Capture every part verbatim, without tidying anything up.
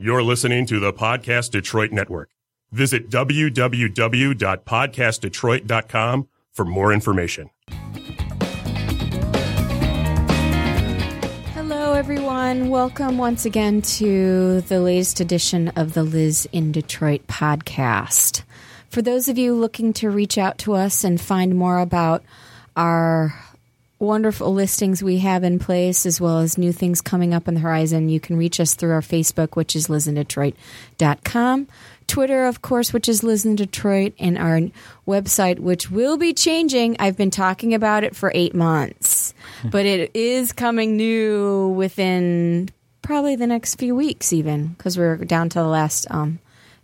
You're listening to the Podcast Detroit Network. Visit w w w dot podcast detroit dot com for more information. Hello, everyone. Welcome once again to the latest edition of the Liz in Detroit podcast. For those of you looking to reach out to us and find more about our wonderful listings we have in place, as well as new things coming up on the horizon, you can reach us through our Facebook, which is liz in detroit dot com, Twitter, of course, which is liz in detroit, and our website, which will be changing. I've been talking about it for eight months, but it is coming new within probably the next few weeks, even, because we're down to the last um,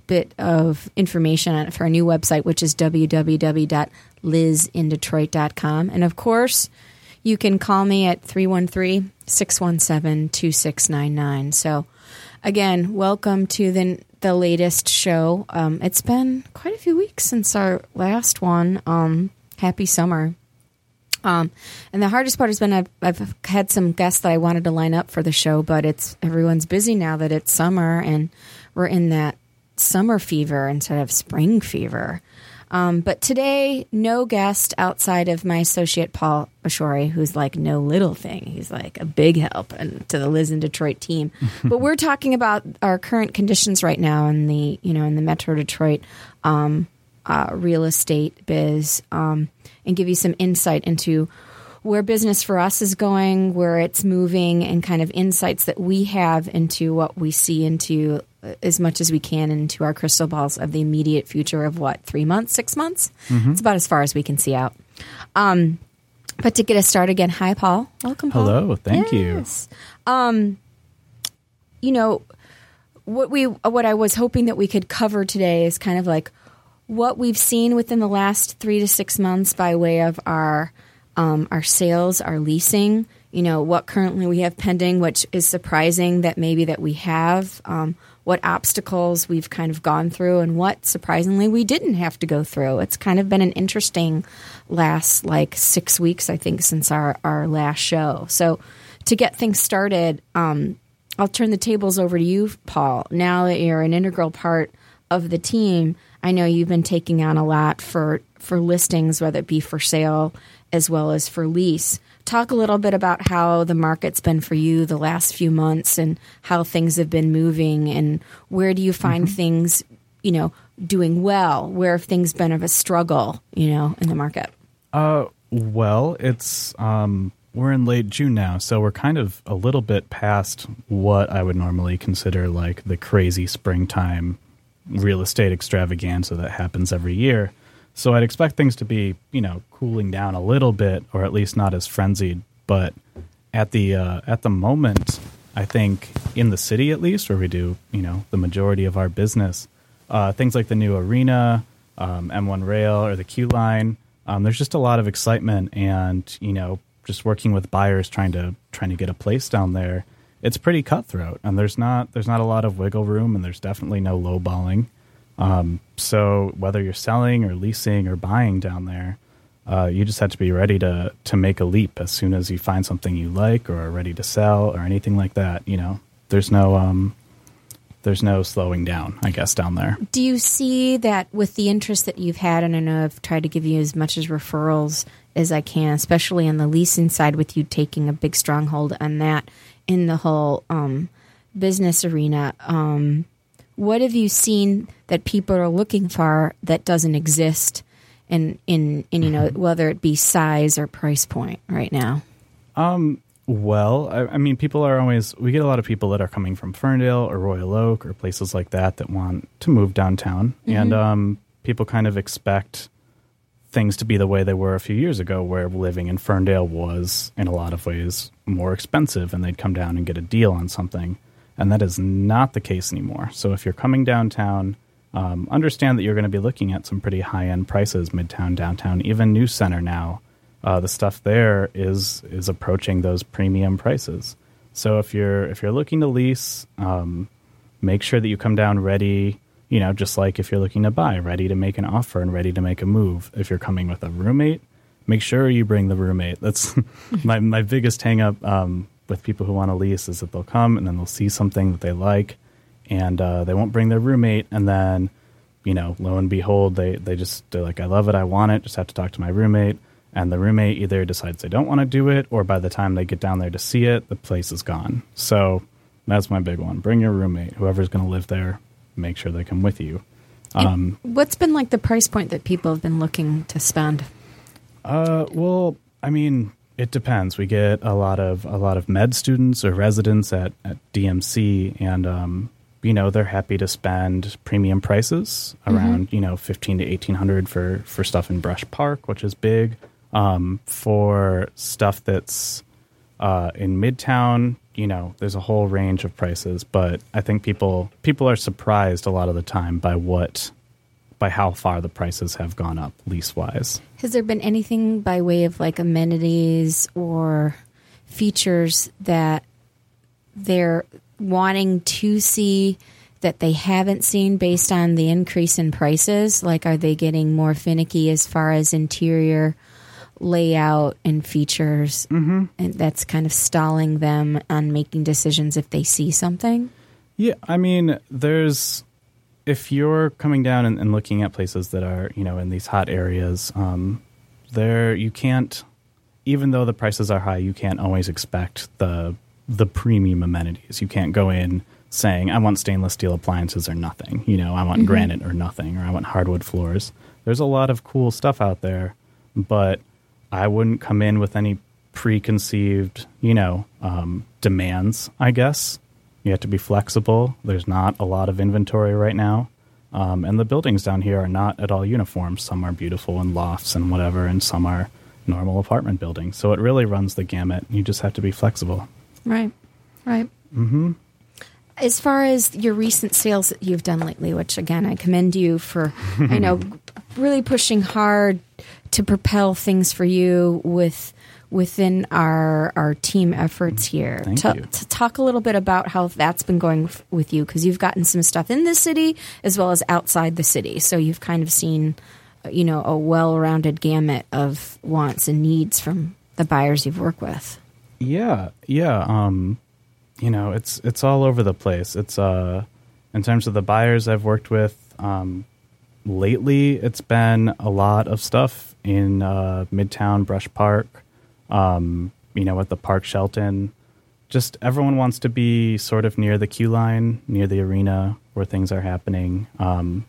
bit of information for our new website, which is w w w dot liz in detroit dot com. And, of course, you can call me at three one three, six one seven, two six nine nine. So, again, welcome to the the latest show. Um, it's been quite a few weeks since our last one. Um, happy summer. Um, and the hardest part has been I've, I've had some guests that I wanted to line up for the show, but it's everyone's busy now that it's summer, and we're in that summer fever instead of spring fever. Um, but today, no guest outside of my associate, Paul Ashori, who's like no little thing. He's like a big help and to the Liz in Detroit team. But we're talking about our current conditions right now in the, you know, in the Metro Detroit um, uh, real estate biz, um, and give you some insight into where business for us is going, where it's moving, and kind of insights that we have into what we see into as much as we can into our crystal balls of the immediate future of what, three months, six months? Mm-hmm. It's about as far as we can see out. Um, but to get us started again, hi, Paul. Welcome, Paul. Hello. Thank yes. you. Um, you know, what we, what I was hoping that we could cover today is kind of like what we've seen within the last three to six months by way of our, um, our sales, our leasing, you know, what currently we have pending, which is surprising that maybe that we have, um, what obstacles we've kind of gone through and what, surprisingly, we didn't have to go through. It's kind of been an interesting last, like, six weeks, I think, since our, our last show. So to get things started, um, I'll turn the tables over to you, Paul. Now that you're an integral part of the team, I know you've been taking on a lot for, for listings, whether it be for sale as well as for lease. Talk a little bit about how the market's been for you the last few months and how things have been moving, and where do you find mm-hmm. things, you know, doing well? Where have things been of a struggle, you know, in the market? Uh, well, it's um, we're in late June now, so we're kind of a little bit past what I would normally consider like the crazy springtime real estate extravaganza that happens every year. So I'd expect things to be, you know, cooling down a little bit, or at least not as frenzied. But at the uh, at the moment, I think in the city at least, where we do, you know, the majority of our business, uh, things like the new arena, um, M one rail, or the Q Line. Um, there's just a lot of excitement, and you know, just working with buyers trying to trying to get a place down there. It's pretty cutthroat, and there's not there's not a lot of wiggle room, and there's definitely no lowballing. Um, so whether you're selling or leasing or buying down there, uh, you just have to be ready to, to make a leap as soon as you find something you like or are ready to sell or anything like that. You know, there's no, um, there's no slowing down, I guess, down there. Do you see that with the interest that you've had? And I know I've tried to give you as much as referrals as I can, especially on the leasing side with you taking a big stronghold on that in the whole, um, business arena, um, what have you seen that people are looking for that doesn't exist in, in, in you know, whether it be size or price point right now? Um, well, I, I mean, people are always, we get a lot of people that are coming from Ferndale or Royal Oak or places like that that want to move downtown. Mm-hmm. And um, people kind of expect things to be the way they were a few years ago, where living in Ferndale was, in a lot of ways, more expensive, and they'd come down and get a deal on something. And that is not the case anymore. So if you're coming downtown, um, understand that you're going to be looking at some pretty high-end prices, midtown, downtown, even New Center now. Uh, the stuff there is is approaching those premium prices. So if you're if you're looking to lease, um, make sure that you come down ready, you know, just like if you're looking to buy, ready to make an offer and ready to make a move. If you're coming with a roommate, make sure you bring the roommate. That's my, my biggest hang-up um with people who want to lease is that they'll come and then they'll see something that they like and uh, they won't bring their roommate. And then, you know, lo and behold, they, they just, they're like, I love it, I want it, just have to talk to my roommate. And the roommate either decides they don't want to do it, or by the time they get down there to see it, the place is gone. So that's my big one. Bring your roommate. Whoever's going to live there, make sure they come with you. Um, what's been like the price point that people have been looking to spend? Uh, well, I mean, it depends. We get a lot of a lot of med students or residents at, at D M C, and um, you know, they're happy to spend premium prices around mm-hmm. you know fifteen to eighteen hundred for for stuff in Brush Park, which is big. Um, for stuff that's uh, in Midtown, you know, there's a whole range of prices, but I think people people are surprised a lot of the time by what by how far the prices have gone up lease-wise. Has there been anything by way of like amenities or features that they're wanting to see that they haven't seen based on the increase in prices? Like, are they getting more finicky as far as interior layout and features, mm-hmm. and that's kind of stalling them on making decisions if they see something? Yeah, I mean, there's, if you're coming down and, and looking at places that are, you know, in these hot areas, um, there you can't, even though the prices are high, you can't always expect the the premium amenities. You can't go in saying, I want stainless steel appliances or nothing. You know, I want mm-hmm. granite or nothing, or I want hardwood floors. There's a lot of cool stuff out there, but I wouldn't come in with any preconceived, you know, um, demands, I guess. You have to be flexible. There's not a lot of inventory right now. Um, and the buildings down here are not at all uniform. Some are beautiful and lofts and whatever, and some are normal apartment buildings. So it really runs the gamut. You just have to be flexible. Right, right. Mm-hmm. As far as your recent sales that you've done lately, which, again, I commend you for, I know, really pushing hard to propel things for you with within our our team efforts here. Thank to, you. To talk a little bit about how that's been going f- with you, because you've gotten some stuff in the city as well as outside the city. So you've kind of seen, you know, a well-rounded gamut of wants and needs from the buyers you've worked with. Yeah, yeah. Um, you know, it's it's all over the place. It's uh, in terms of the buyers I've worked with. Um, Lately, it's been a lot of stuff in uh, Midtown, Brush Park, um, you know, at the Park Shelton. Just everyone wants to be sort of near the Q Line, near the arena where things are happening. Um,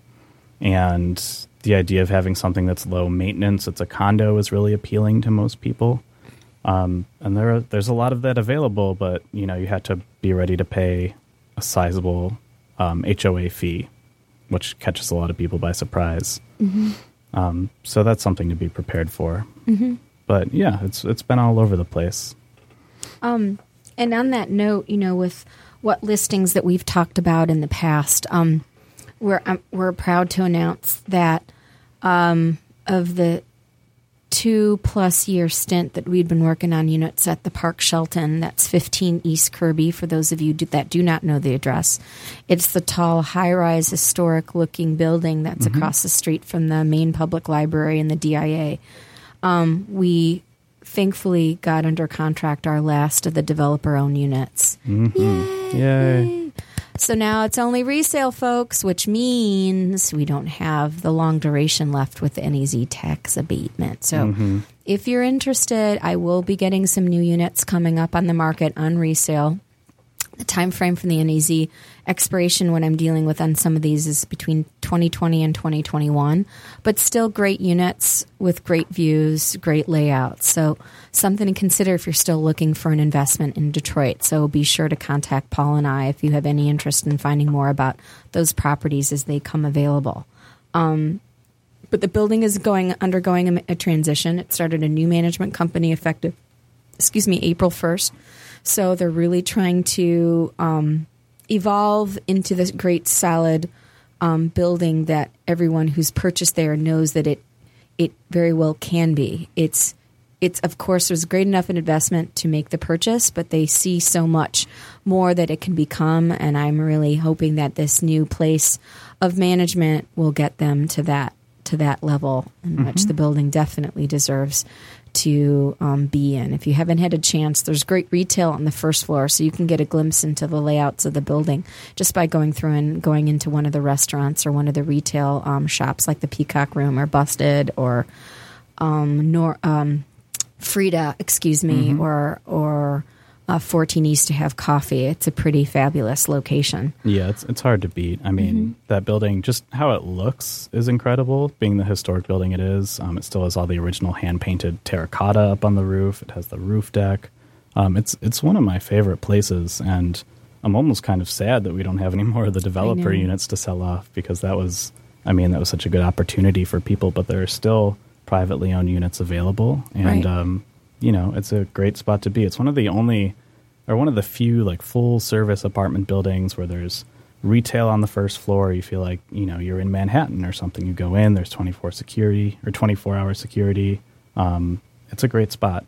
and the idea of having something that's low maintenance, it's a condo, is really appealing to most people. Um, and there are, there's a lot of that available, but, you know, you have to be ready to pay a sizable um, H O A fee, which catches a lot of people by surprise. Mm-hmm. Um, so that's something to be prepared for. Mm-hmm. But yeah, it's it's been all over the place. Um, and on that note, you know, with what listings that we've talked about in the past, um, we're um, we're proud to announce that um, of the two plus year stint that we'd been working on units at the Park Shelton, that's fifteen East Kirby. For those of you do, that do not know the address, it's the tall, high-rise, historic-looking building that's mm-hmm. across the street from the Maine Public Library and the D I A. Um, we thankfully got under contract our last of the developer-owned units. Mm-hmm. Yay! Yay. So now it's only resale, folks, which means we don't have the long duration left with the N E Z tax abatement. So mm-hmm. if you're interested, I will be getting some new units coming up on the market on resale. The time frame for the N E Z expiration when I'm dealing with on some of these is between twenty twenty and twenty twenty-one, but still great units with great views, great layouts. So something to consider if you're still looking for an investment in Detroit. So be sure to contact Paul and I if you have any interest in finding more about those properties as they come available. Um, but the building is going undergoing a, a transition. It started a new management company effective, excuse me, April first. So they're really trying to um, evolve into this great, solid um, building that everyone who's purchased there knows that it it very well can be. It's it's of course there's great enough an investment to make the purchase, but they see so much more that it can become. And I'm really hoping that this new place of management will get them to that to that level, and mm-hmm. which the building definitely deserves to um, be in. If you haven't had a chance, there's great retail on the first floor, so you can get a glimpse into the layouts of the building just by going through and going into one of the restaurants or one of the retail um, shops like the Peacock Room or Busted or um, nor, um, Frida, excuse me, mm-hmm. or or uh, fourteen East to have coffee. It's a pretty fabulous location. Yeah, it's it's hard to beat. I mean, mm-hmm. that building, just how it looks is incredible, being the historic building it is. Um, it still has all the original hand-painted terracotta up on the roof. It has the roof deck. Um, it's it's one of my favorite places, and I'm almost kind of sad that we don't have any more of the developer units to sell off, because that was, I mean, that was such a good opportunity for people, but there are still privately owned units available, and right. um, you know, it's a great spot to be. It's one of the only, or one of the few, like full service apartment buildings where there's retail on the first floor. You feel like, you know, you're in Manhattan or something. You go in, there's twenty-four security or twenty-four hour security. Um, it's a great spot.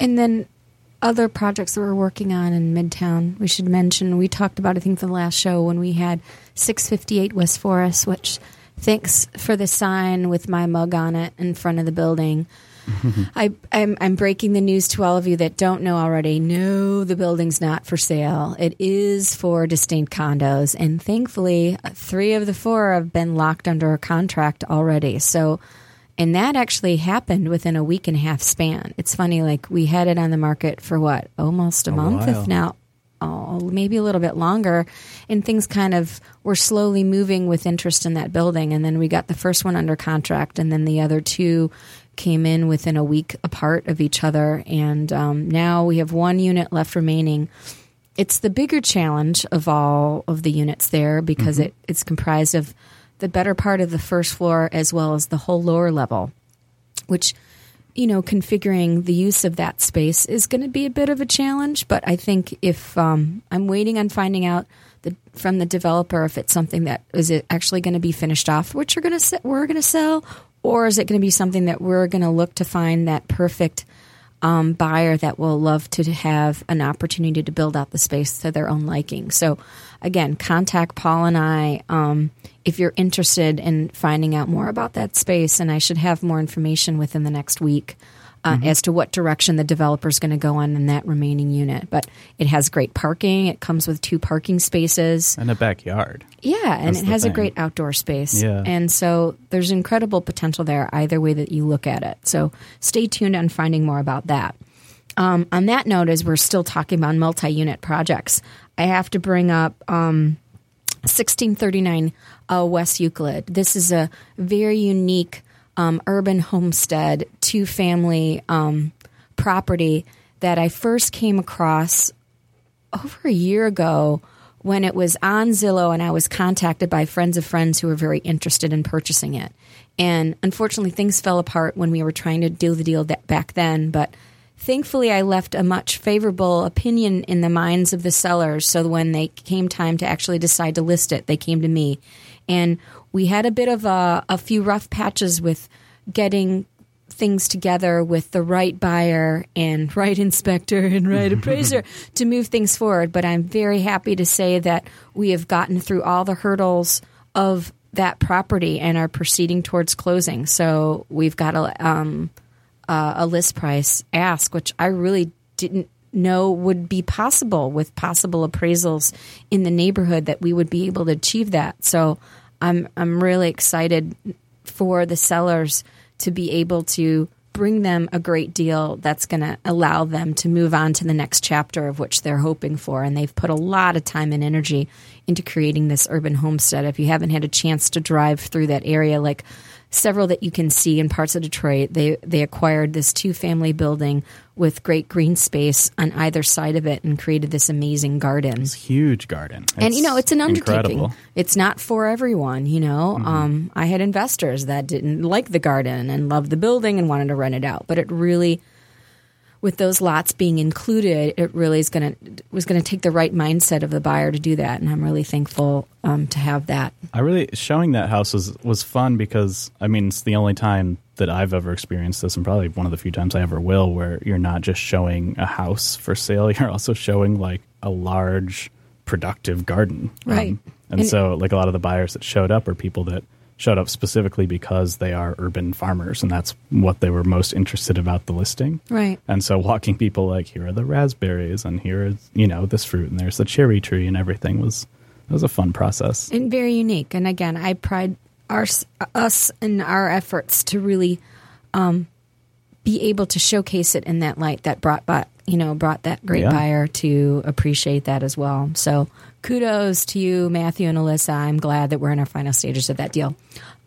And then other projects that we're working on in Midtown, we should mention, we talked about, I think the last show when we had six fifty-eight West Forest, which thanks for the sign with my mug on it in front of the building. I, I'm, I'm breaking the news to all of you that don't know already. No, the building's not for sale. It is for distinct condos. And thankfully, three of the four have been locked under a contract already. So, and that actually happened within a week and a half span. It's funny, like we had it on the market for what? Almost a, a month, while. if not Oh, maybe a little bit longer, and things kind of were slowly moving with interest in that building. And then we got the first one under contract, and then the other two came in within a week apart of each other. And um, now we have one unit left remaining. It's the bigger challenge of all of the units there, because mm-hmm. it, it's comprised of the better part of the first floor as well as the whole lower level, which, you know, configuring the use of that space is going to be a bit of a challenge, but I think if um, I'm waiting on finding out the, from the developer if it's something that is it actually going to be finished off, which are going to we're going to sell, or is it going to be something that we're going to look to find that perfect um, buyer that will love to have an opportunity to build out the space to their own liking. So, again, contact Paul and I um, if you're interested in finding out more about that space, and I should have more information within the next week uh, mm-hmm. as to what direction the developer is going to go on in that remaining unit. But it has great parking. It comes with two parking spaces. And a backyard. Yeah, That's and it has thing. a great outdoor space. Yeah. And so there's incredible potential there either way that you look at it. So stay tuned on finding more about that. Um, on that note, as we're still talking about multi-unit projects, I have to bring up um, sixteen thirty-nine uh, West Euclid. This is a very unique um, urban homestead, two-family um, property that I first came across over a year ago when it was on Zillow, and I was contacted by friends of friends who were very interested in purchasing it. And unfortunately, things fell apart when we were trying to do the deal that back then, but thankfully, I left a much favorable opinion in the minds of the sellers, so when they came time to actually decide to list it, they came to me. And we had a bit of a, a few rough patches with getting things together with the right buyer and right inspector and right appraiser to move things forward. But I'm very happy to say that we have gotten through all the hurdles of that property and are proceeding towards closing. So we've got a... Um, Uh, a list price ask, which I really didn't know would be possible with possible appraisals in the neighborhood, that we would be able to achieve that. So I'm I'm really excited for the sellers to be able to bring them a great deal that's going to allow them to move on to the next chapter of which they're hoping for. And they've put a lot of time and energy into creating this urban homestead. If you haven't had a chance to drive through that area, like several that you can see in parts of Detroit, they they acquired this two-family building with great green space on either side of it and created this amazing garden. It's a huge garden. It's and, you know, it's an undertaking. Incredible. It's not for everyone, you know. Mm-hmm. Um, I had investors that didn't like the garden and loved the building and wanted to rent it out. But it really, with those lots being included, it really is gonna was going to take the right mindset of the buyer to do that. And I'm really thankful um, to have that. I really, showing that house was, was fun because, I mean, it's the only time that I've ever experienced this, and probably one of the few times I ever will, where you're not just showing a house for sale, you're also showing like a large productive garden. Right. Um, and, and so like a lot of the buyers that showed up are people that showed up specifically because they are urban farmers, and that's what they were most interested about the listing. Right. And so walking people like, here are the raspberries, and here is, you know, this fruit, and there's the cherry tree, and everything was, it was a fun process. And very unique. And again, I pride our, us in our efforts to really um, be able to showcase it in that light that brought, by, you know, brought that great yeah. buyer to appreciate that as well. So kudos to you, Matthew and Alyssa. I'm glad that we're in our final stages of that deal.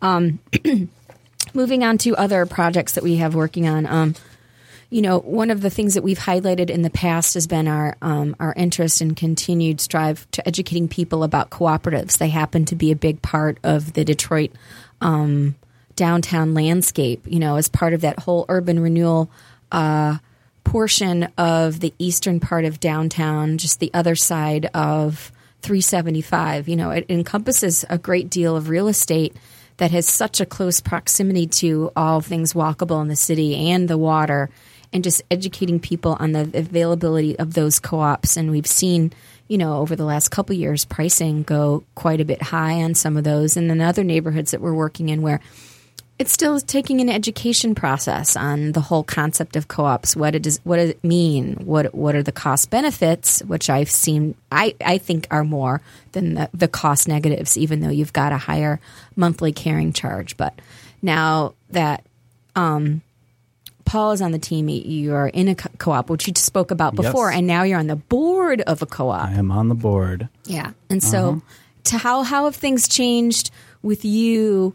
Um, moving on to other projects that we have working on. Um, you know, one of the things that we've highlighted in the past has been our um, our interest and continued strive to educating people about cooperatives. They happen to be a big part of the Detroit um, downtown landscape, you know, as part of that whole urban renewal uh, portion of the eastern part of downtown, just the other side of three seventy-five. You know, it encompasses a great deal of real estate that has such a close proximity to all things walkable in the city and the water, and just educating people on the availability of those co-ops. And we've seen, you know, over the last couple of years, pricing go quite a bit high on some of those, and then other neighborhoods that we're working in where it's still taking an education process on the whole concept of co-ops, what it is, what does it mean, what what are the cost benefits, which I've seen, I, I think are more than the, the cost negatives, even though you've got a higher monthly carrying charge. But now that um, Paul is on the team, you are in a co-op, which you spoke about before, yes. And now you're on the board of a co-op. I am on the board. Yeah, and uh-huh. so to how how have things changed with you,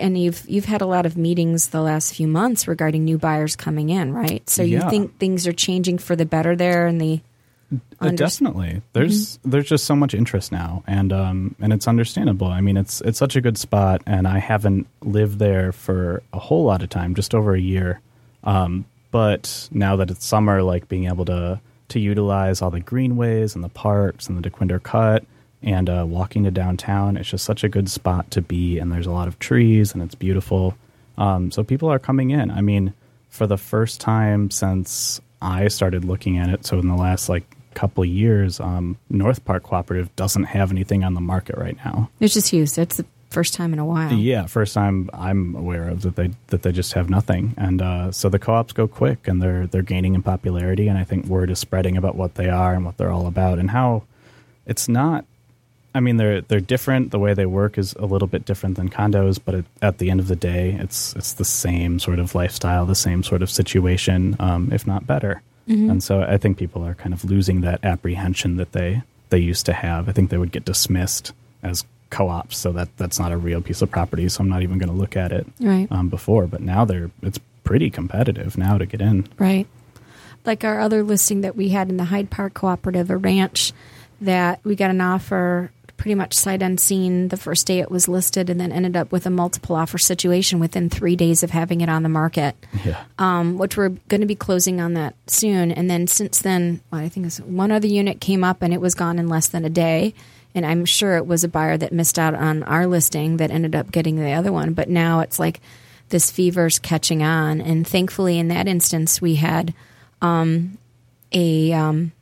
and you've you've had a lot of meetings the last few months regarding new buyers coming in, right? So you yeah. think things are changing for the better there, and the uh, under- definitely there's mm-hmm. there's just so much interest now, and um and it's understandable. I mean, it's it's such a good spot, and I haven't lived there for a whole lot of time, just over a year. Um, but now that it's summer, like being able to to utilize all the greenways and the parks and the Dequindre Cut. And uh, walking to downtown, it's just such a good spot to be, and there's a lot of trees, and it's beautiful. Um, so people are coming in. I mean, for the first time since I started looking at it, so in the last like couple of years, um, North Park Cooperative doesn't have anything on the market right now. It's just huge. That's the first time in a while. Yeah, first time I'm aware of that they that they just have nothing. And uh, so the co-ops go quick, and they're they're gaining in popularity, and I think word is spreading about what they are and what they're all about, and how it's not. I mean, they're they're different. The way they work is a little bit different than condos, but it, at the end of the day, it's it's the same sort of lifestyle, the same sort of situation, um, if not better. Mm-hmm. And so I think people are kind of losing that apprehension that they, they used to have. I think they would get dismissed as co-ops, so that that's not a real piece of property, so I'm not even going to look at it right. um, before. But now they're it's pretty competitive now to get in. Right. Like our other listing that we had in the Hyde Park Cooperative, a ranch, that we got an offer pretty much sight unseen the first day it was listed, and then ended up with a multiple offer situation within three days of having it on the market, yeah. um, which we're going to be closing on that soon. And then since then, well, I think one other unit came up, and it was gone in less than a day. And I'm sure it was a buyer that missed out on our listing that ended up getting the other one. But now it's like this fever's catching on. And thankfully in that instance, we had um, a um,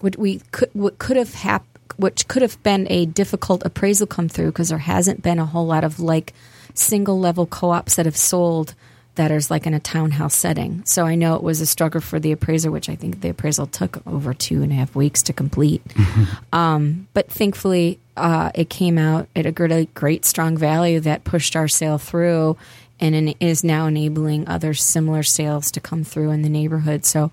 what we could, what could have happened, which could have been a difficult appraisal come through, because there hasn't been a whole lot of like single level co-ops that have sold that is like in a townhouse setting. So I know it was a struggle for the appraiser, which I think the appraisal took over two and a half weeks to complete. um, but thankfully uh, it came out at a great, great strong value that pushed our sale through, and it is now enabling other similar sales to come through in the neighborhood. So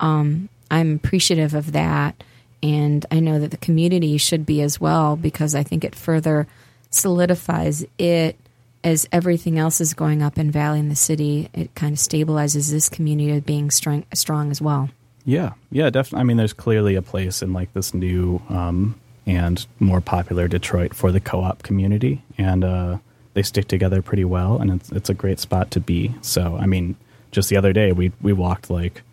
um, I'm appreciative of that. And I know that the community should be as well, because I think it further solidifies it as everything else is going up in value in the city. It kind of stabilizes this community as being strong, strong as well. Yeah, yeah, definitely. I mean, there's clearly a place in like this new um, and more popular Detroit for the co-op community, and uh, they stick together pretty well, and it's, it's a great spot to be. So, I mean, just the other day we we walked like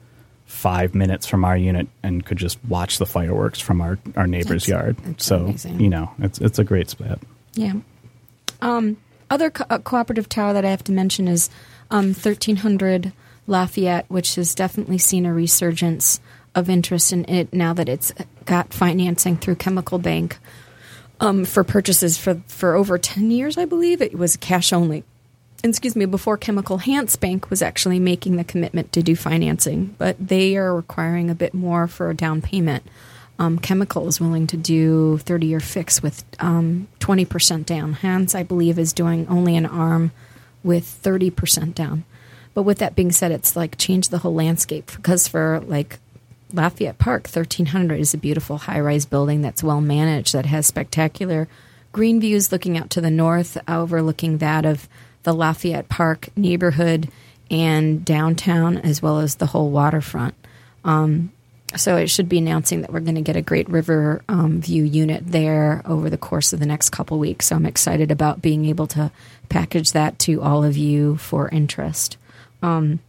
five minutes from our unit and could just watch the fireworks from our, our neighbor's that's, yard. That's so, amazing. You know, it's it's a great spot. Yeah. Um, other co- uh, cooperative tower that I have to mention is um, thirteen hundred Lafayette, which has definitely seen a resurgence of interest in it now that it's got financing through Chemical Bank. um, for purchases for, for over ten years, I believe. It was cash only. And excuse me, before Chemical, Hantz Bank was actually making the commitment to do financing, but they are requiring a bit more for a down payment. Um, Chemical is willing to do thirty-year fix with um, twenty percent down. Hantz, I believe, is doing only an arm with thirty percent down. But with that being said, it's like changed the whole landscape, because for like Lafayette Park, thirteen hundred is a beautiful high-rise building that's well-managed, that has spectacular green views looking out to the north, overlooking that of the Lafayette Park neighborhood and downtown, as well as the whole waterfront. Um So it should be announcing that we're going to get a great river um, view unit there over the course of the next couple weeks. So I'm excited about being able to package that to all of you for interest. Um,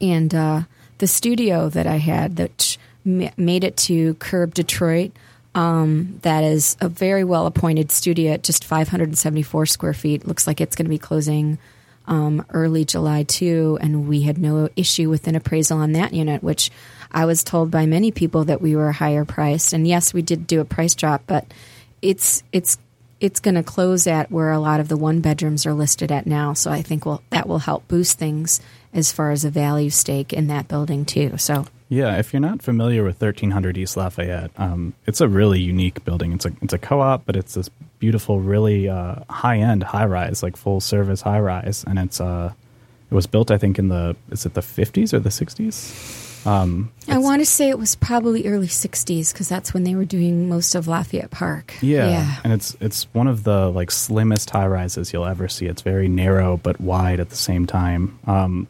and uh, the studio that I had that made it to Curb Detroit, um, that is a very well-appointed studio at just five hundred seventy-four square feet. Looks like it's going to be closing um, early July, too, and we had no issue with an appraisal on that unit, which I was told by many people that we were higher priced, and yes, we did do a price drop, but it's it's it's going to close at where a lot of the one bedrooms are listed at now. So I think well that will help boost things as far as a value stake in that building too. So yeah, if you're not familiar with thirteen hundred East Lafayette, um, it's a really unique building. It's a it's a co-op, but it's this beautiful, really uh, high end high rise, like full service high rise, and it's uh it was built I think in the is it the fifties or the sixties? Um, I want to say it was probably early sixties, because that's when they were doing most of Lafayette Park. Yeah, yeah. And it's it's one of the like slimmest high rises you'll ever see. It's very narrow but wide at the same time. Um,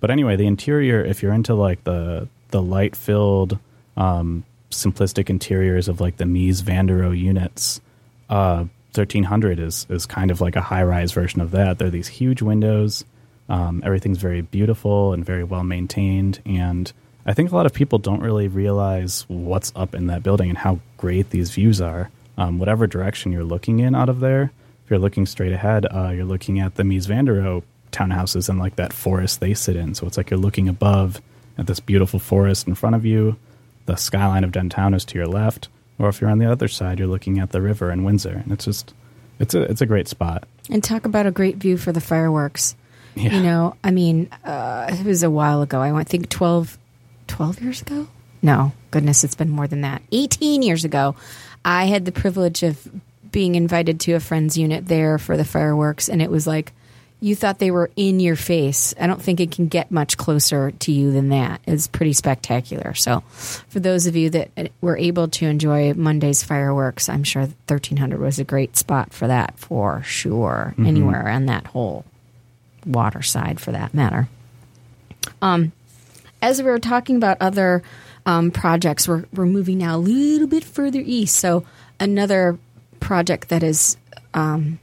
but anyway, the interior, if you're into like the the light filled, um, simplistic interiors of like the Mies van der Rohe units, uh, thirteen hundred is is kind of like a high rise version of that. There are these huge windows. Um, everything's very beautiful and very well maintained, and I think a lot of people don't really realize what's up in that building and how great these views are. Um, whatever direction you're looking in out of there, if you're looking straight ahead, uh, you're looking at the Mies van der Rohe townhouses and like that forest they sit in. So it's like you're looking above at this beautiful forest in front of you. The skyline of downtown is to your left. Or if you're on the other side, you're looking at the river and Windsor. And it's just, it's a, it's a great spot. And talk about a great view for the fireworks. Yeah. You know, I mean, uh, it was a while ago. I think twelve... twelve years ago? No, goodness, it's been more than that. eighteen years ago, I had the privilege of being invited to a friend's unit there for the fireworks, and it was like, you thought they were in your face. I don't think it can get much closer to you than that. It's pretty spectacular. So for those of you that were able to enjoy Monday's fireworks, I'm sure thirteen hundred was a great spot for that, for sure, mm-hmm. Anywhere on that whole water side for that matter. Um. As we were talking about other um, projects, we're, we're moving now a little bit further east. So another project that is um,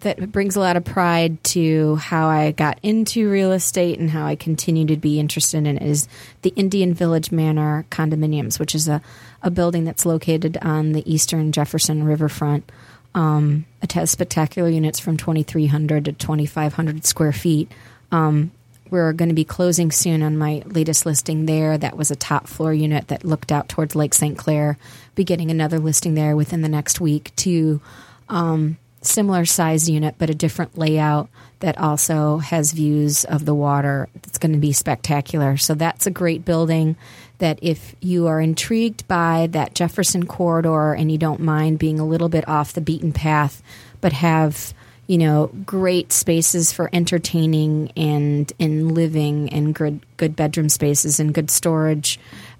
that brings a lot of pride to how I got into real estate and how I continue to be interested in it is the Indian Village Manor condominiums, which is a, a building that's located on the eastern Jefferson riverfront. Um, it has spectacular units from twenty-three hundred to twenty-five hundred square feet. Um, We're going to be closing soon on my latest listing there. That was a top floor unit that looked out towards Lake Saint Clair. Be getting another listing there within the next week too. Um, similar size unit, but a different layout that also has views of the water. It's going to be spectacular. So that's a great building that if you are intrigued by that Jefferson corridor and you don't mind being a little bit off the beaten path, but have you know, great spaces for entertaining and in living and good good bedroom spaces and good storage.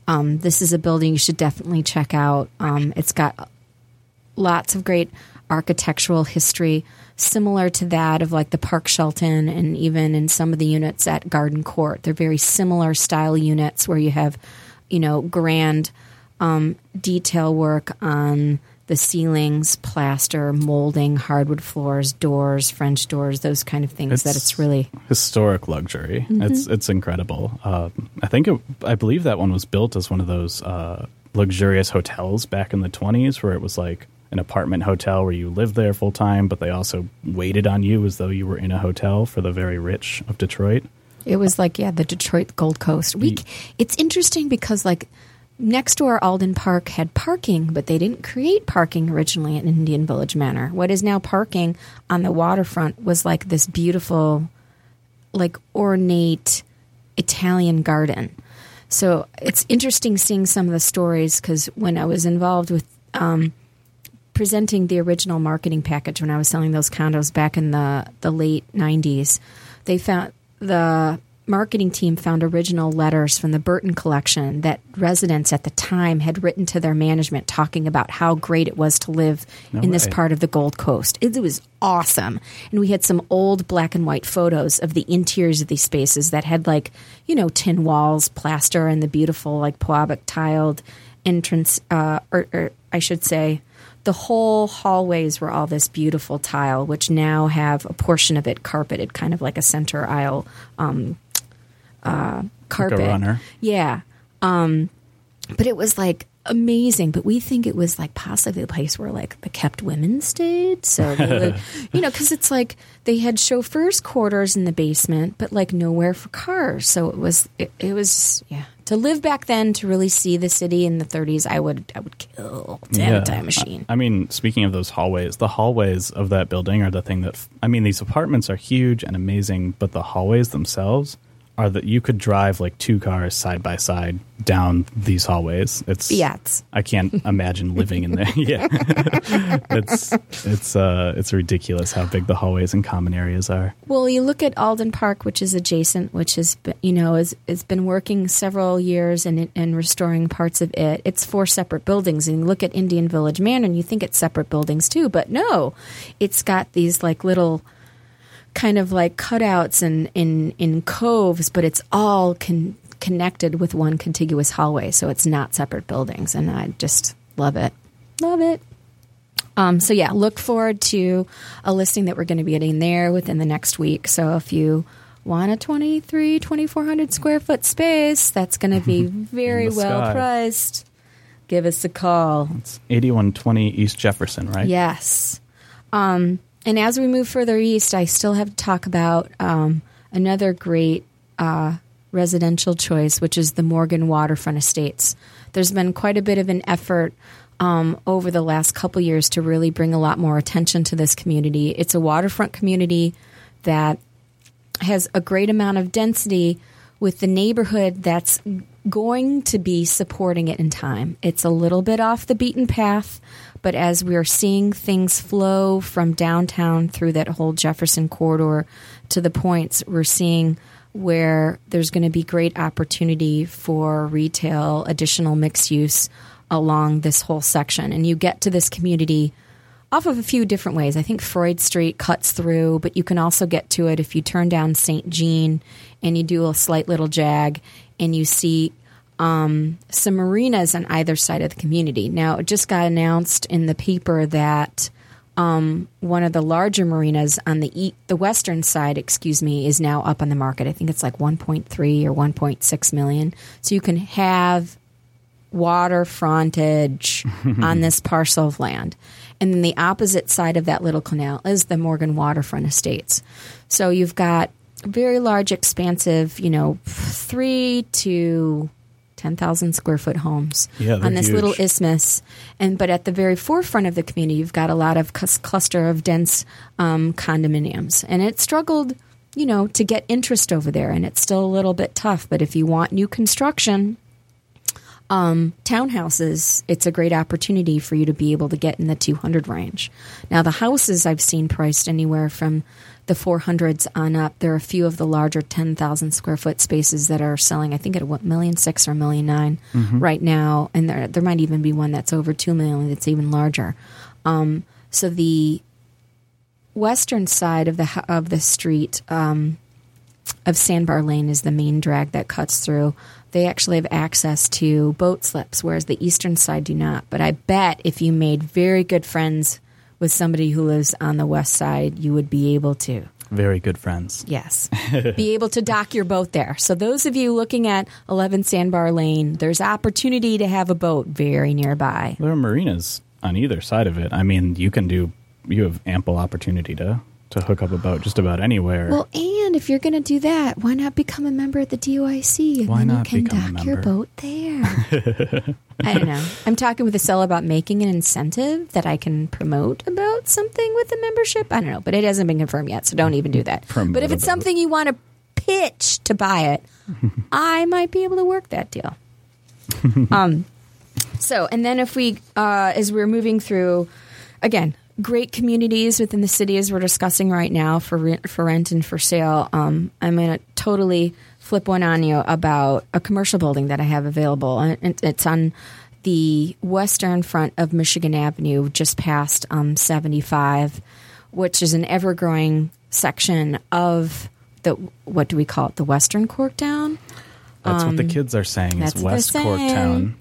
Um, this is a building you should definitely check out. Um, it's got lots of great architectural history, similar to that of like the Park Shelton and even in some of the units at Garden Court. They're very similar style units where you have, you know, grand um, detail work on the ceilings, plaster, molding, hardwood floors, doors, French doors, those kind of things. It's that it's really historic luxury. Mm-hmm. It's it's incredible. Uh, I think it, I believe that one was built as one of those uh, luxurious hotels back in the twenties where it was like an apartment hotel where you lived there full time, but they also waited on you as though you were in a hotel for the very rich of Detroit. It was like, yeah, the Detroit Gold Coast. We, it's interesting because like next door Alden Park had parking, but they didn't create parking originally at Indian Village Manor. What is now parking on the waterfront was like this beautiful, like ornate Italian garden. So it's interesting seeing some of the stories, because when I was involved with um, presenting the original marketing package when I was selling those condos back in the, the late nineties, they found the marketing team found original letters from the Burton collection that residents at the time had written to their management talking about how great it was to live no in way. This part of the Gold Coast. It, it was awesome. And we had some old black and white photos of the interiors of these spaces that had, like, you know, tin walls, plaster, and the beautiful, like, Puabic tiled entrance, uh, or, or I should say, the whole hallways were all this beautiful tile, which now have a portion of it carpeted, kind of like a center aisle um, uh, carpet. Like a runner. Yeah. Um, but it was, like, amazing. But we think it was, like, possibly a place where, like, the kept women stayed. So, they would, you know, because it's like they had chauffeurs' quarters in the basement, but, like, nowhere for cars. So it was, it, it was, yeah. To live back then, to really see the city in the thirties, I would I would kill to yeah. have a time machine. I, I mean, speaking of those hallways, the hallways of that building are the thing that, I mean, these apartments are huge and amazing, but the hallways themselves are that you could drive like two cars side by side down these hallways. It's yeah, it's. I can't imagine living in there. Yeah, it's it's uh it's ridiculous how big the hallways and common areas are. Well, you look at Alden Park, which is adjacent, which is you know is has been working several years and and restoring parts of it. It's four separate buildings, and you look at Indian Village Manor, and you think it's separate buildings too, but no, it's got these like little. Kind of like cutouts and in, in, in coves, but it's all con- connected with one contiguous hallway, so it's not separate buildings, and I just love it. Love it. Um, so, yeah, look forward to a listing that we're going to be getting there within the next week. So if you want a twenty-three, twenty-four hundred square foot space that's going to be very well sky. priced, give us a call. It's eighty-one twenty East Jefferson, right? Yes. Um And as we move further east, I still have to talk about um, another great uh, residential choice, which is the Morgan Waterfront Estates. There's been quite a bit of an effort um, over the last couple years to really bring a lot more attention to this community. It's a waterfront community that has a great amount of density with the neighborhood that's going to be supporting it in time. It's a little bit off the beaten path, but as we're seeing things flow from downtown through that whole Jefferson corridor to the points, we're seeing where there's going to be great opportunity for retail, additional mixed use along this whole section. And you get to this community off of a few different ways. I think Freud Street cuts through, but you can also get to it if you turn down Saint Jean and you do a slight little jag and you see um, some marinas on either side of the community. Now, it just got announced in the paper that um, one of the larger marinas on the e- the western side, excuse me, is now up on the market. I think it's like one point three or one point six million. So you can have water frontage on this parcel of land. And then the opposite side of that little canal is the Morgan Waterfront Estates. So you've got very large, expansive, you know, three to ten thousand square foot homes yeah, on this huge. Little isthmus. And but at the very forefront of the community, you've got a lot of c- cluster of dense um, condominiums. And it struggled, you know, to get interest over there. And it's still a little bit tough. But if you want new construction, um, townhouses, it's a great opportunity for you to be able to get in the two hundred range. Now, the houses I've seen priced anywhere from the four hundreds on up. There are a few of the larger ten thousand square foot spaces that are selling, I think, at what, one million six or one million nine mm-hmm. right now. And there, there might even be one that's over two million that's even larger. Um, so the western side of the of the street um, of Sandbar Lane is the main drag that cuts through. They actually have access to boat slips, whereas the eastern side do not. But I bet if you made very good friends with somebody who lives on the west side, you would be able to. Very good friends. Yes. Be able to dock your boat there. So those of you looking at eleven Sandbar Lane, there's opportunity to have a boat very nearby. There are marinas on either side of it. I mean, you can do, you have ample opportunity to, to hook up a boat just about anywhere. Well, and And if you're going to do that, why not become a member at the D O I C? And why then not you can become dock your boat there. I don't know. I'm talking with Acela about making an incentive that I can promote about something with the membership. I don't know, but it hasn't been confirmed yet, so don't even do that. Promote but if it's something you want to pitch to buy it, I might be able to work that deal. Um. So, and then if we, uh, as we're moving through, again, great communities within the city as we're discussing right now for rent, for rent and for sale. Um, I'm going to totally flip one on you about a commercial building that I have available. It's on the western front of Michigan Avenue, just past um, seventy-five, which is an ever-growing section of the, what do we call it, the western Corktown? That's um, what the kids are saying is West Corktown.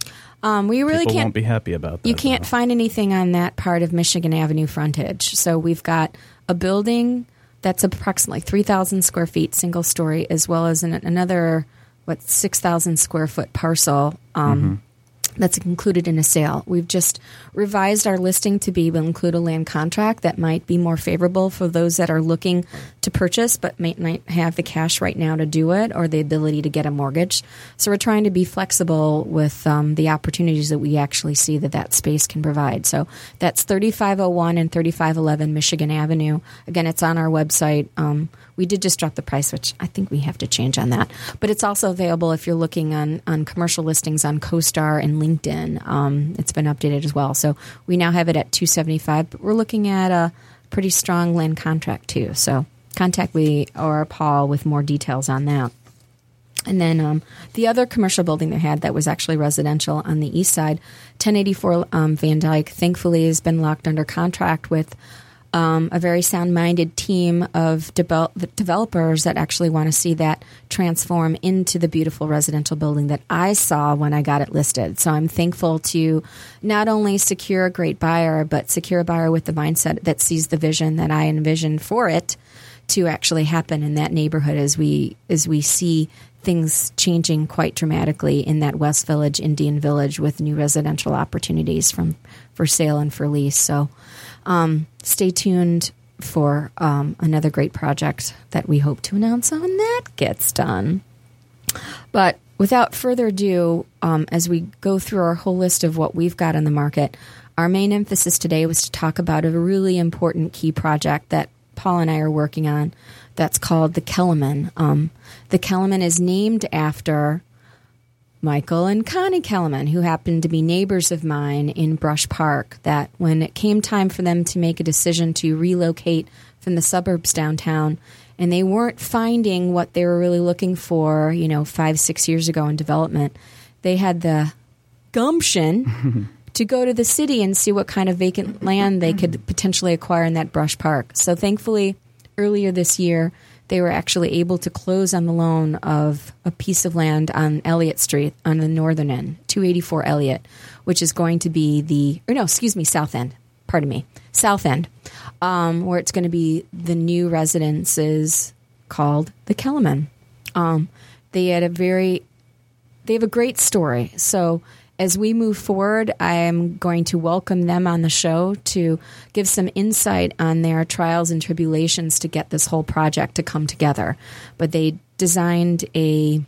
Um, we really People can't won't be happy about that. You can't though. find anything on that part of Michigan Avenue frontage. So we've got a building that's approximately three thousand square feet, single story, as well as an, another, what, six thousand square foot parcel um, mm-hmm. that's included in a sale. We've just revised our listing to be able to include a land contract that might be more favorable for those that are looking to purchase but may, might have the cash right now to do it or the ability to get a mortgage. So we're trying to be flexible with um, the opportunities that we actually see that that space can provide. So that's thirty-five oh one and thirty-five eleven Michigan Avenue. Again, it's on our website. Um, we did just drop the price, which I think we have to change on that. But it's also available if you're looking on, on commercial listings on CoStar and LinkedIn. Um, it's been updated as well. So we now have it at two seventy-five, but we're looking at a pretty strong land contract too. So contact me or Paul with more details on that. And then um, the other commercial building they had that was actually residential on the east side, ten eighty-four um, Van Dyke, thankfully has been locked under contract with um, a very sound-minded team of de- developers that actually want to see that transform into the beautiful residential building that I saw when I got it listed. So I'm thankful to not only secure a great buyer, but secure a buyer with the mindset that sees the vision that I envisioned for it to actually happen in that neighborhood as we as we see things changing quite dramatically in that West Village, Indian Village, with new residential opportunities from for sale and for lease. So um, stay tuned for um, another great project that we hope to announce on that gets done. But without further ado, um, as we go through our whole list of what we've got on the market, our main emphasis today was to talk about a really important key project that Paul and I are working on that's called the Kellerman. Um, the Kellerman is named after Michael and Connie Kellerman, who happened to be neighbors of mine in Brush Park, that when it came time for them to make a decision to relocate from the suburbs downtown, and they weren't finding what they were really looking for, you know, five, six years ago in development, they had the gumption to go to the city and see what kind of vacant land they could potentially acquire in that Brush Park. So thankfully, earlier this year, they were actually able to close on the loan of a piece of land on Elliott Street on the northern end, two eighty-four Elliott, which is going to be the, or no, excuse me, south end, pardon me, south end, um, where it's going to be the new residences called the Kellerman. Um, they had a very, they have a great story. So as we move forward, I am going to welcome them on the show to give some insight on their trials and tribulations to get this whole project to come together. But they designed a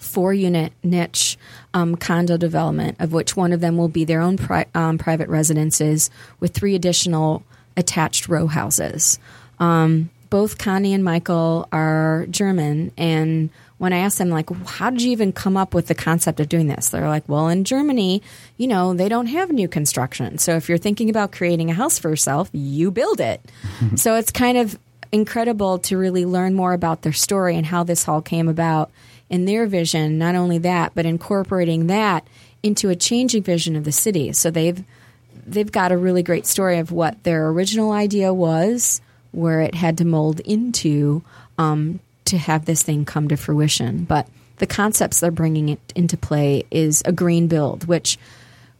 four-unit niche um, condo development, of which one of them will be their own pri- um, private residences with three additional attached row houses. Um, both Connie and Michael are German, and when I asked them, like, how did you even come up with the concept of doing this? They're like, well, in Germany, you know, they don't have new construction. So if you're thinking about creating a house for yourself, you build it. So it's kind of incredible to really learn more about their story and how this all came about and their vision. Not only that, but incorporating that into a changing vision of the city. So they've they've got a really great story of what their original idea was, where it had to mold into um to have this thing come to fruition. But the concepts they're bringing it into play is a green build, which,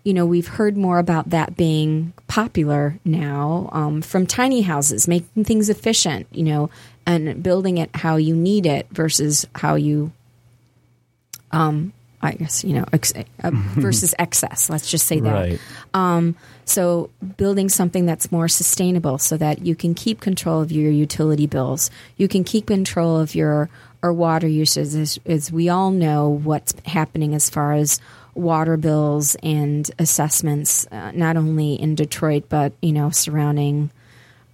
you know, we've heard more about that being popular now um, from tiny houses, making things efficient, you know, and building it how you need it versus how you um, I guess, you know, ex- uh, versus excess. Let's just say that. Right. Um, so building something that's more sustainable so that you can keep control of your utility bills. You can keep control of your or water usage. As, as we all know what's happening as far as water bills and assessments, uh, not only in Detroit, but, you know, surrounding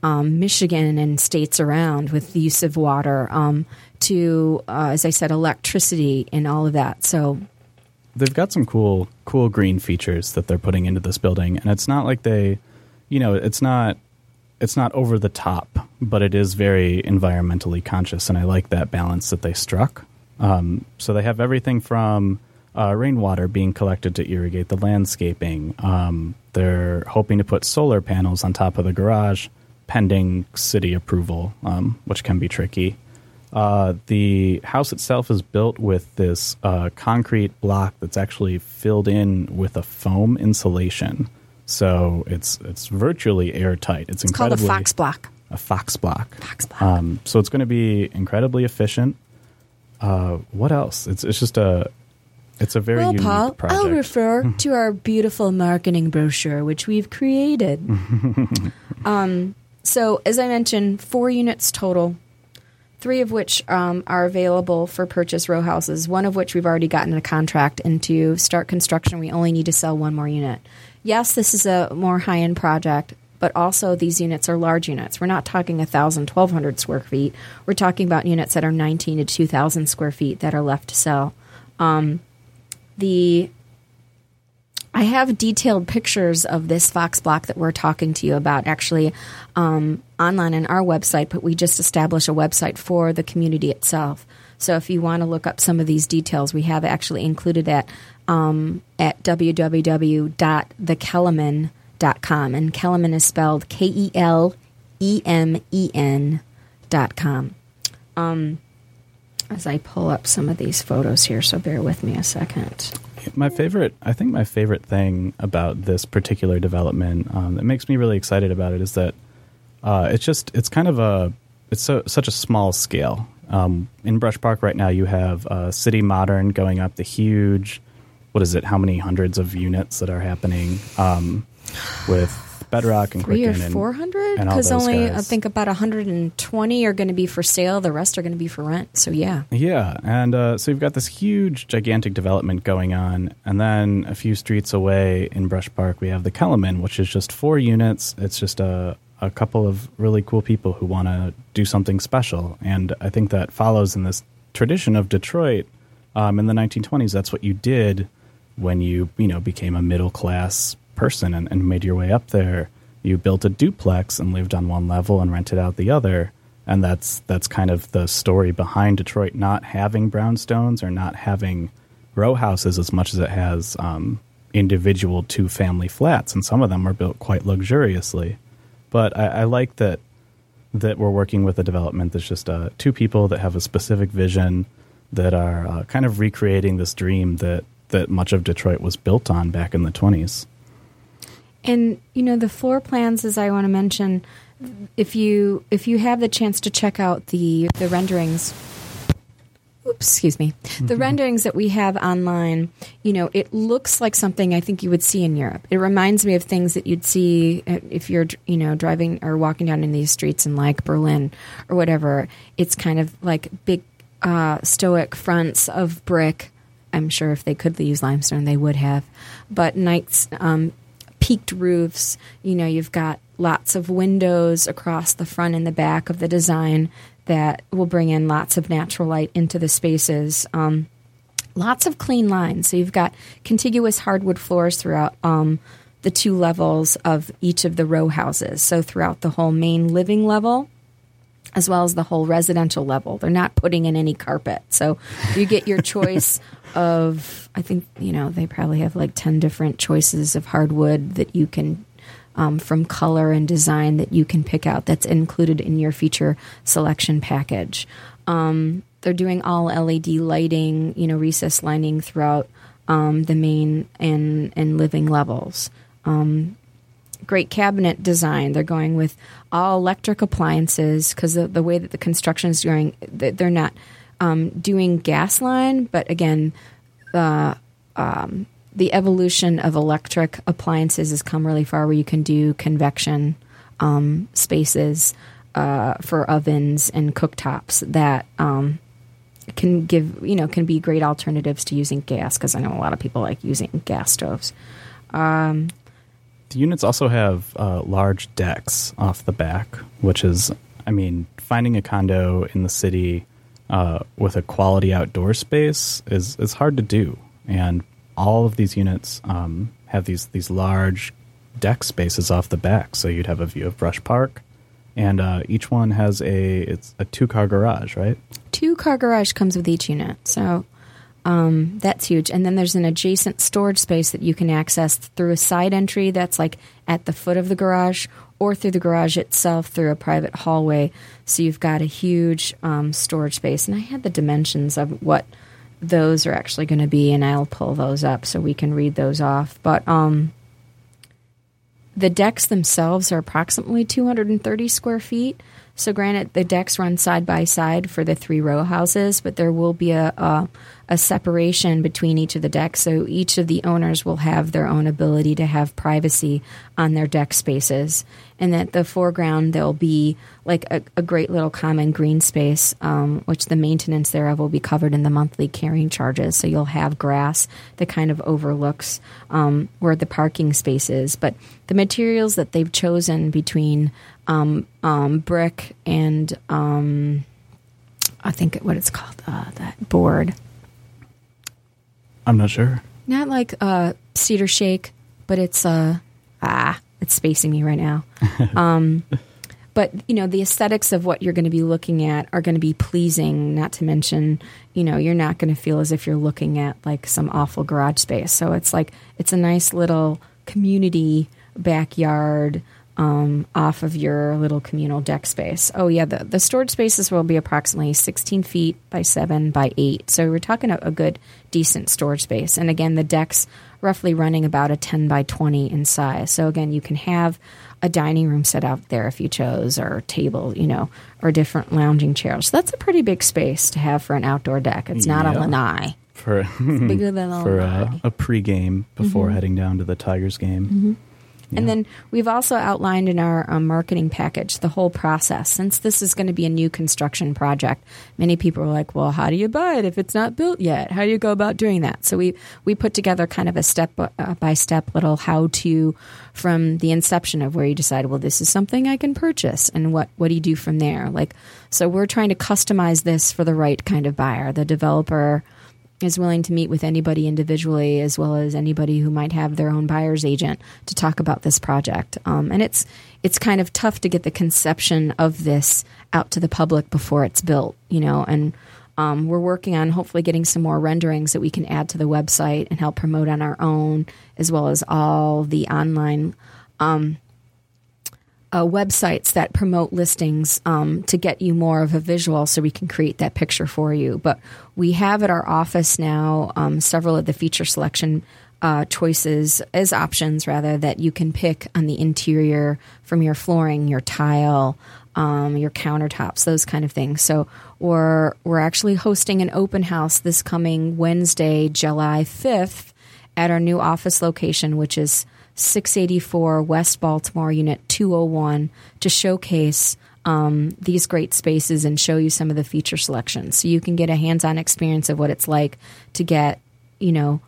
um, Michigan and states around with the use of water, um, to, uh, as I said, electricity and all of that. So they've got some cool, cool green features that they're putting into this building. And it's not like they, you know, it's not, it's not over the top, but it is very environmentally conscious. And I like that balance that they struck. Um, so they have everything from Uh, rainwater being collected to irrigate the landscaping. Um, they're hoping to put solar panels on top of the garage, pending city approval, um, which can be tricky. Uh, the house itself is built with this uh, concrete block that's actually filled in with a foam insulation. So it's it's virtually airtight. It's, it's incredibly, called a Fox Block. A Fox Block. Fox Block. Um, so it's going to be incredibly efficient. Uh, what else? It's it's just a... It's a very well, unique Paul, project. I'll refer to our beautiful marketing brochure, which we've created. um, so, as I mentioned, four units total, three of which um, are available for purchase row houses, one of which we've already gotten a contract. And to start construction, we only need to sell one more unit. Yes, this is a more high-end project, but also these units are large units. We're not talking one thousand, twelve hundred square feet. We're talking about units that are nineteen to two thousand square feet that are left to sell. Um The I have detailed pictures of this Fox Block that we're talking to you about actually um, online on our website, but we just established a website for the community itself. So if you want to look up some of these details, we have actually included at um, at w w w dot the kellerman dot com. And Kellerman is spelled K E L E M E N dot com. Um As I pull up some of these photos here, so bear with me a second. My favorite, I think my favorite thing about this particular development um, that makes me really excited about it is that uh, it's just, it's kind of a, it's so, such a small scale. Um, in Brush Park right now, you have uh, City Modern going up the huge, what is it, how many hundreds of units that are happening um, with Bedrock and Quicken. Three or four hundred? Because only guys. I think about one hundred twenty are going to be for sale. The rest are going to be for rent. So yeah. Yeah. And uh, so you've got this huge, gigantic development going on. And then a few streets away in Brush Park, we have the Kellerman, which is just four units. It's just a, a couple of really cool people who want to do something special. And I think that follows in this tradition of Detroit um, in the nineteen twenties. That's what you did when you, you know, became a middle class person and, and made your way up there. You built a duplex and lived on one level and rented out the other. And that's that's kind of the story behind Detroit not having brownstones or not having row houses as much as it has um, individual two-family flats. And some of them are built quite luxuriously. But I, I like that that we're working with a development that's just uh, two people that have a specific vision that are uh, kind of recreating this dream that, that much of Detroit was built on back in the twenties. And, you know, the floor plans, as I want to mention, if you if you have the chance to check out the the renderings, oops, excuse me, mm-hmm. the renderings that we have online, you know, it looks like something I think you would see in Europe. It reminds me of things that you'd see if you're, you know, driving or walking down in these streets in like Berlin or whatever. It's kind of like big uh, stoic fronts of brick. I'm sure if they could use limestone, they would have. But nights... Um, peaked roofs, you know, you've got lots of windows across the front and the back of the design that will bring in lots of natural light into the spaces. Um, lots of clean lines. So you've got contiguous hardwood floors throughout um, the two levels of each of the row houses. So throughout the whole main living level, as well as the whole residential level. They're not putting in any carpet. So you get your choice of, I think, you know, they probably have like ten different choices of hardwood that you can, um, from color and design that you can pick out that's included in your feature selection package. Um, they're doing all L E D lighting, you know, recessed lighting throughout um, the main and, and living levels. Um Great cabinet design. They're going with all electric appliances because the, the way that the construction is going, they're not um, doing gas line, but again, the um, the evolution of electric appliances has come really far, where you can do convection um, spaces uh, for ovens and cooktops that um, can give you know can be great alternatives to using gas, because I know a lot of people like using gas stoves. Um, the units also have uh, large decks off the back, which is, I mean, finding a condo in the city uh, with a quality outdoor space is, is hard to do. And all of these units um, have these, these large deck spaces off the back. So you'd have a view of Brush Park. And uh, each one has a it's a two-car garage, right? Two-car garage comes with each unit. So um, that's huge. And then there's an adjacent storage space that you can access through a side entry that's like at the foot of the garage, or through the garage itself through a private hallway. So you've got a huge um, storage space. And I had the dimensions of what those are actually going to be, and I'll pull those up so we can read those off. But um, the decks themselves are approximately two hundred thirty square feet. So granted, the decks run side by side for the three row houses, but there will be a, a, a separation between each of the decks. So each of the owners will have their own ability to have privacy on their deck spaces. And at the foreground, there'll be like a, a great little common green space, um, which the maintenance thereof will be covered in the monthly carrying charges. So you'll have grass that kind of overlooks um, where the parking space is. But the materials that they've chosen between Um, um, brick and um, I think what it's called, uh, that board. I'm not sure. Not like uh, cedar shake, but it's uh, ah, it's spacing me right now. um, but you know, the aesthetics of what you're going to be looking at are going to be pleasing. Not to mention, you know, you're not going to feel as if you're looking at like some awful garage space. So it's like it's a nice little community backyard. Um, off of your little communal deck space. Oh, yeah, the, the storage spaces will be approximately sixteen feet by seven by eight. So we're talking a, a good, decent storage space. And again, the deck's roughly running about a ten by twenty in size. So again, you can have a dining room set out there if you chose, or a table, you know, or different lounging chairs. So that's a pretty big space to have for an outdoor deck. It's not yeah. a lanai. For, it's bigger than a for lanai. A, a pregame before mm-hmm. heading down to the Tigers game. Mm-hmm. Yeah. And then we've also outlined in our um, marketing package the whole process. Since this is going to be a new construction project, many people are like, well, how do you buy it if it's not built yet? How do you go about doing that? So we, we put together kind of a step-by-step little how-to from the inception of where you decide, well, this is something I can purchase, and what, what do you do from there? Like, so we're trying to customize this for the right kind of buyer. The developer is willing to meet with anybody individually, as well as anybody who might have their own buyer's agent, to talk about this project. Um, and it's it's kind of tough to get the conception of this out to the public before it's built, you know. And um, we're working on hopefully getting some more renderings that we can add to the website and help promote on our own, as well as all the online um Uh, websites that promote listings um, to get you more of a visual, so we can create that picture for you. But we have at our office now um, several of the feature selection uh, choices as options, rather, that you can pick on the interior, from your flooring, your tile, um, your countertops, those kind of things. So we're, we're actually hosting an open house this coming Wednesday, July fifth, at our new office location, which is six eighty-four West Baltimore, Unit two oh one, to showcase um, these great spaces and show you some of the feature selections, so you can get a hands-on experience of what it's like to get, you know,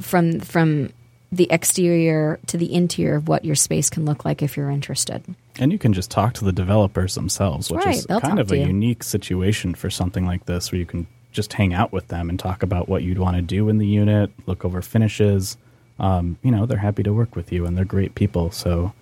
from from the exterior to the interior of what your space can look like if you're interested. And you can just talk to the developers themselves, which right, is kind of a unique situation for something like this, where you can just hang out with them and talk about what you'd want to do in the unit, look over finishes. Um, you know, they're happy to work with you, and they're great people, so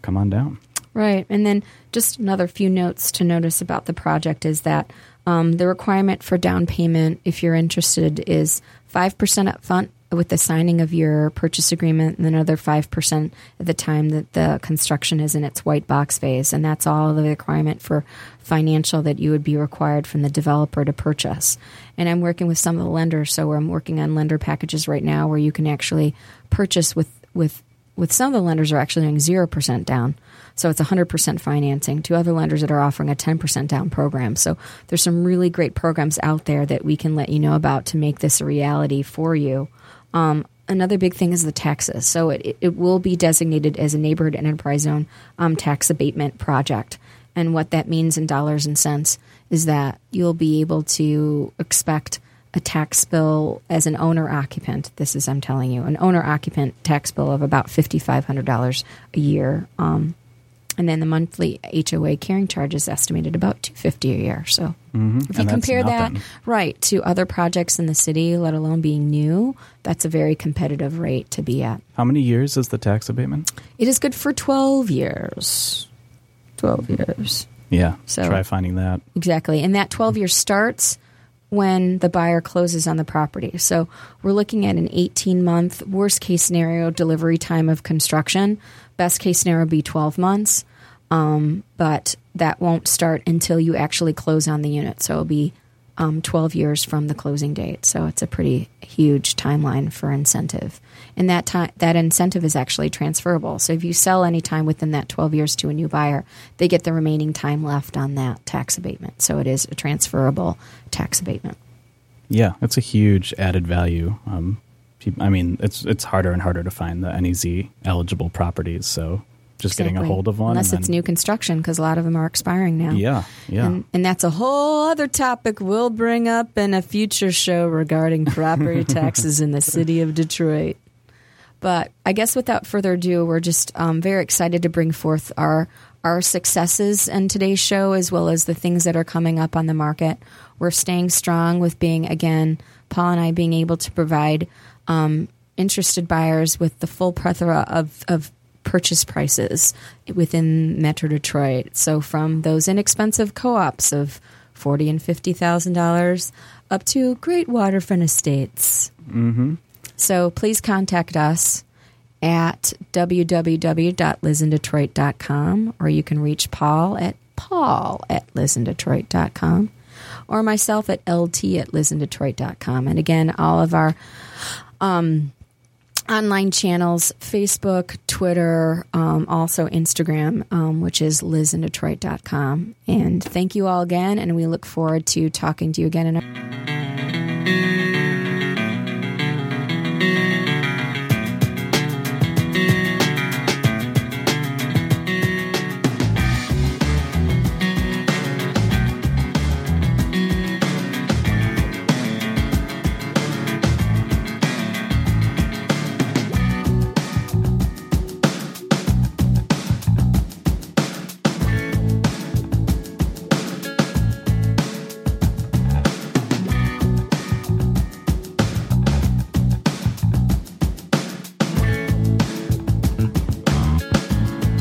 come on down. Right. And then just another few notes to notice about the project is that um, the requirement for down payment, if you're interested, is five percent up front with the signing of your purchase agreement, and another five percent at the time that the construction is in its white box phase. And that's all the requirement for financial that you would be required from the developer to purchase. And I'm working with some of the lenders, so I'm working on lender packages right now where you can actually purchase with, with with some of the lenders are actually doing zero percent down. So it's one hundred percent financing to other lenders that are offering a ten percent down program. So there's some really great programs out there that we can let you know about to make this a reality for you. Um, another big thing is the taxes. So it, it will be designated as a neighborhood enterprise zone um, tax abatement project. And what that means in dollars and cents is that you'll be able to expect a tax bill as an owner-occupant. This is, I'm telling you, an owner-occupant tax bill of about five thousand five hundred dollars a year. Um, and then the monthly H O A carrying charge is estimated about two hundred fifty dollars a year. So mm-hmm. if you and compare that right to other projects in the city, let alone being new, that's a very competitive rate to be at. How many years is the tax abatement? It is good for twelve years. twelve years. Yeah, so, try finding that. Exactly. And that twelve year starts when the buyer closes on the property. So we're looking at an eighteen month worst case scenario delivery time of construction. Best case scenario would be twelve months. Um, but that won't start until you actually close on the unit. So it'll be um, twelve years from the closing date. So it's a pretty huge timeline for incentive. And that time, that incentive is actually transferable. So if you sell any time within that twelve years to a new buyer, they get the remaining time left on that tax abatement. So it is a transferable tax abatement. Yeah, that's a huge added value. Um, I mean, it's it's harder and harder to find the N E Z eligible properties. So just exactly. getting a hold of one. Unless then, it's new construction, because a lot of them are expiring now. Yeah, yeah. And, and that's a whole other topic we'll bring up in a future show regarding property taxes in the city of Detroit. But I guess without further ado, we're just um, very excited to bring forth our our successes in today's show, as well as the things that are coming up on the market. We're staying strong with being, again, Paul and I being able to provide um, interested buyers with the full plethora of, of purchase prices within Metro Detroit. So from those inexpensive co-ops of forty thousand dollars and fifty thousand dollars up to great waterfront estates. Mm-hmm. So please contact us at w w w dot liz in detroit dot com, or you can reach Paul at paul at liz in detroit dot com, or myself at lt at liz in detroit dot com. And again, all of our um, online channels, Facebook, Twitter, um, also Instagram, um, which is liz in detroit dot com. And thank you all again, and we look forward to talking to you again in our...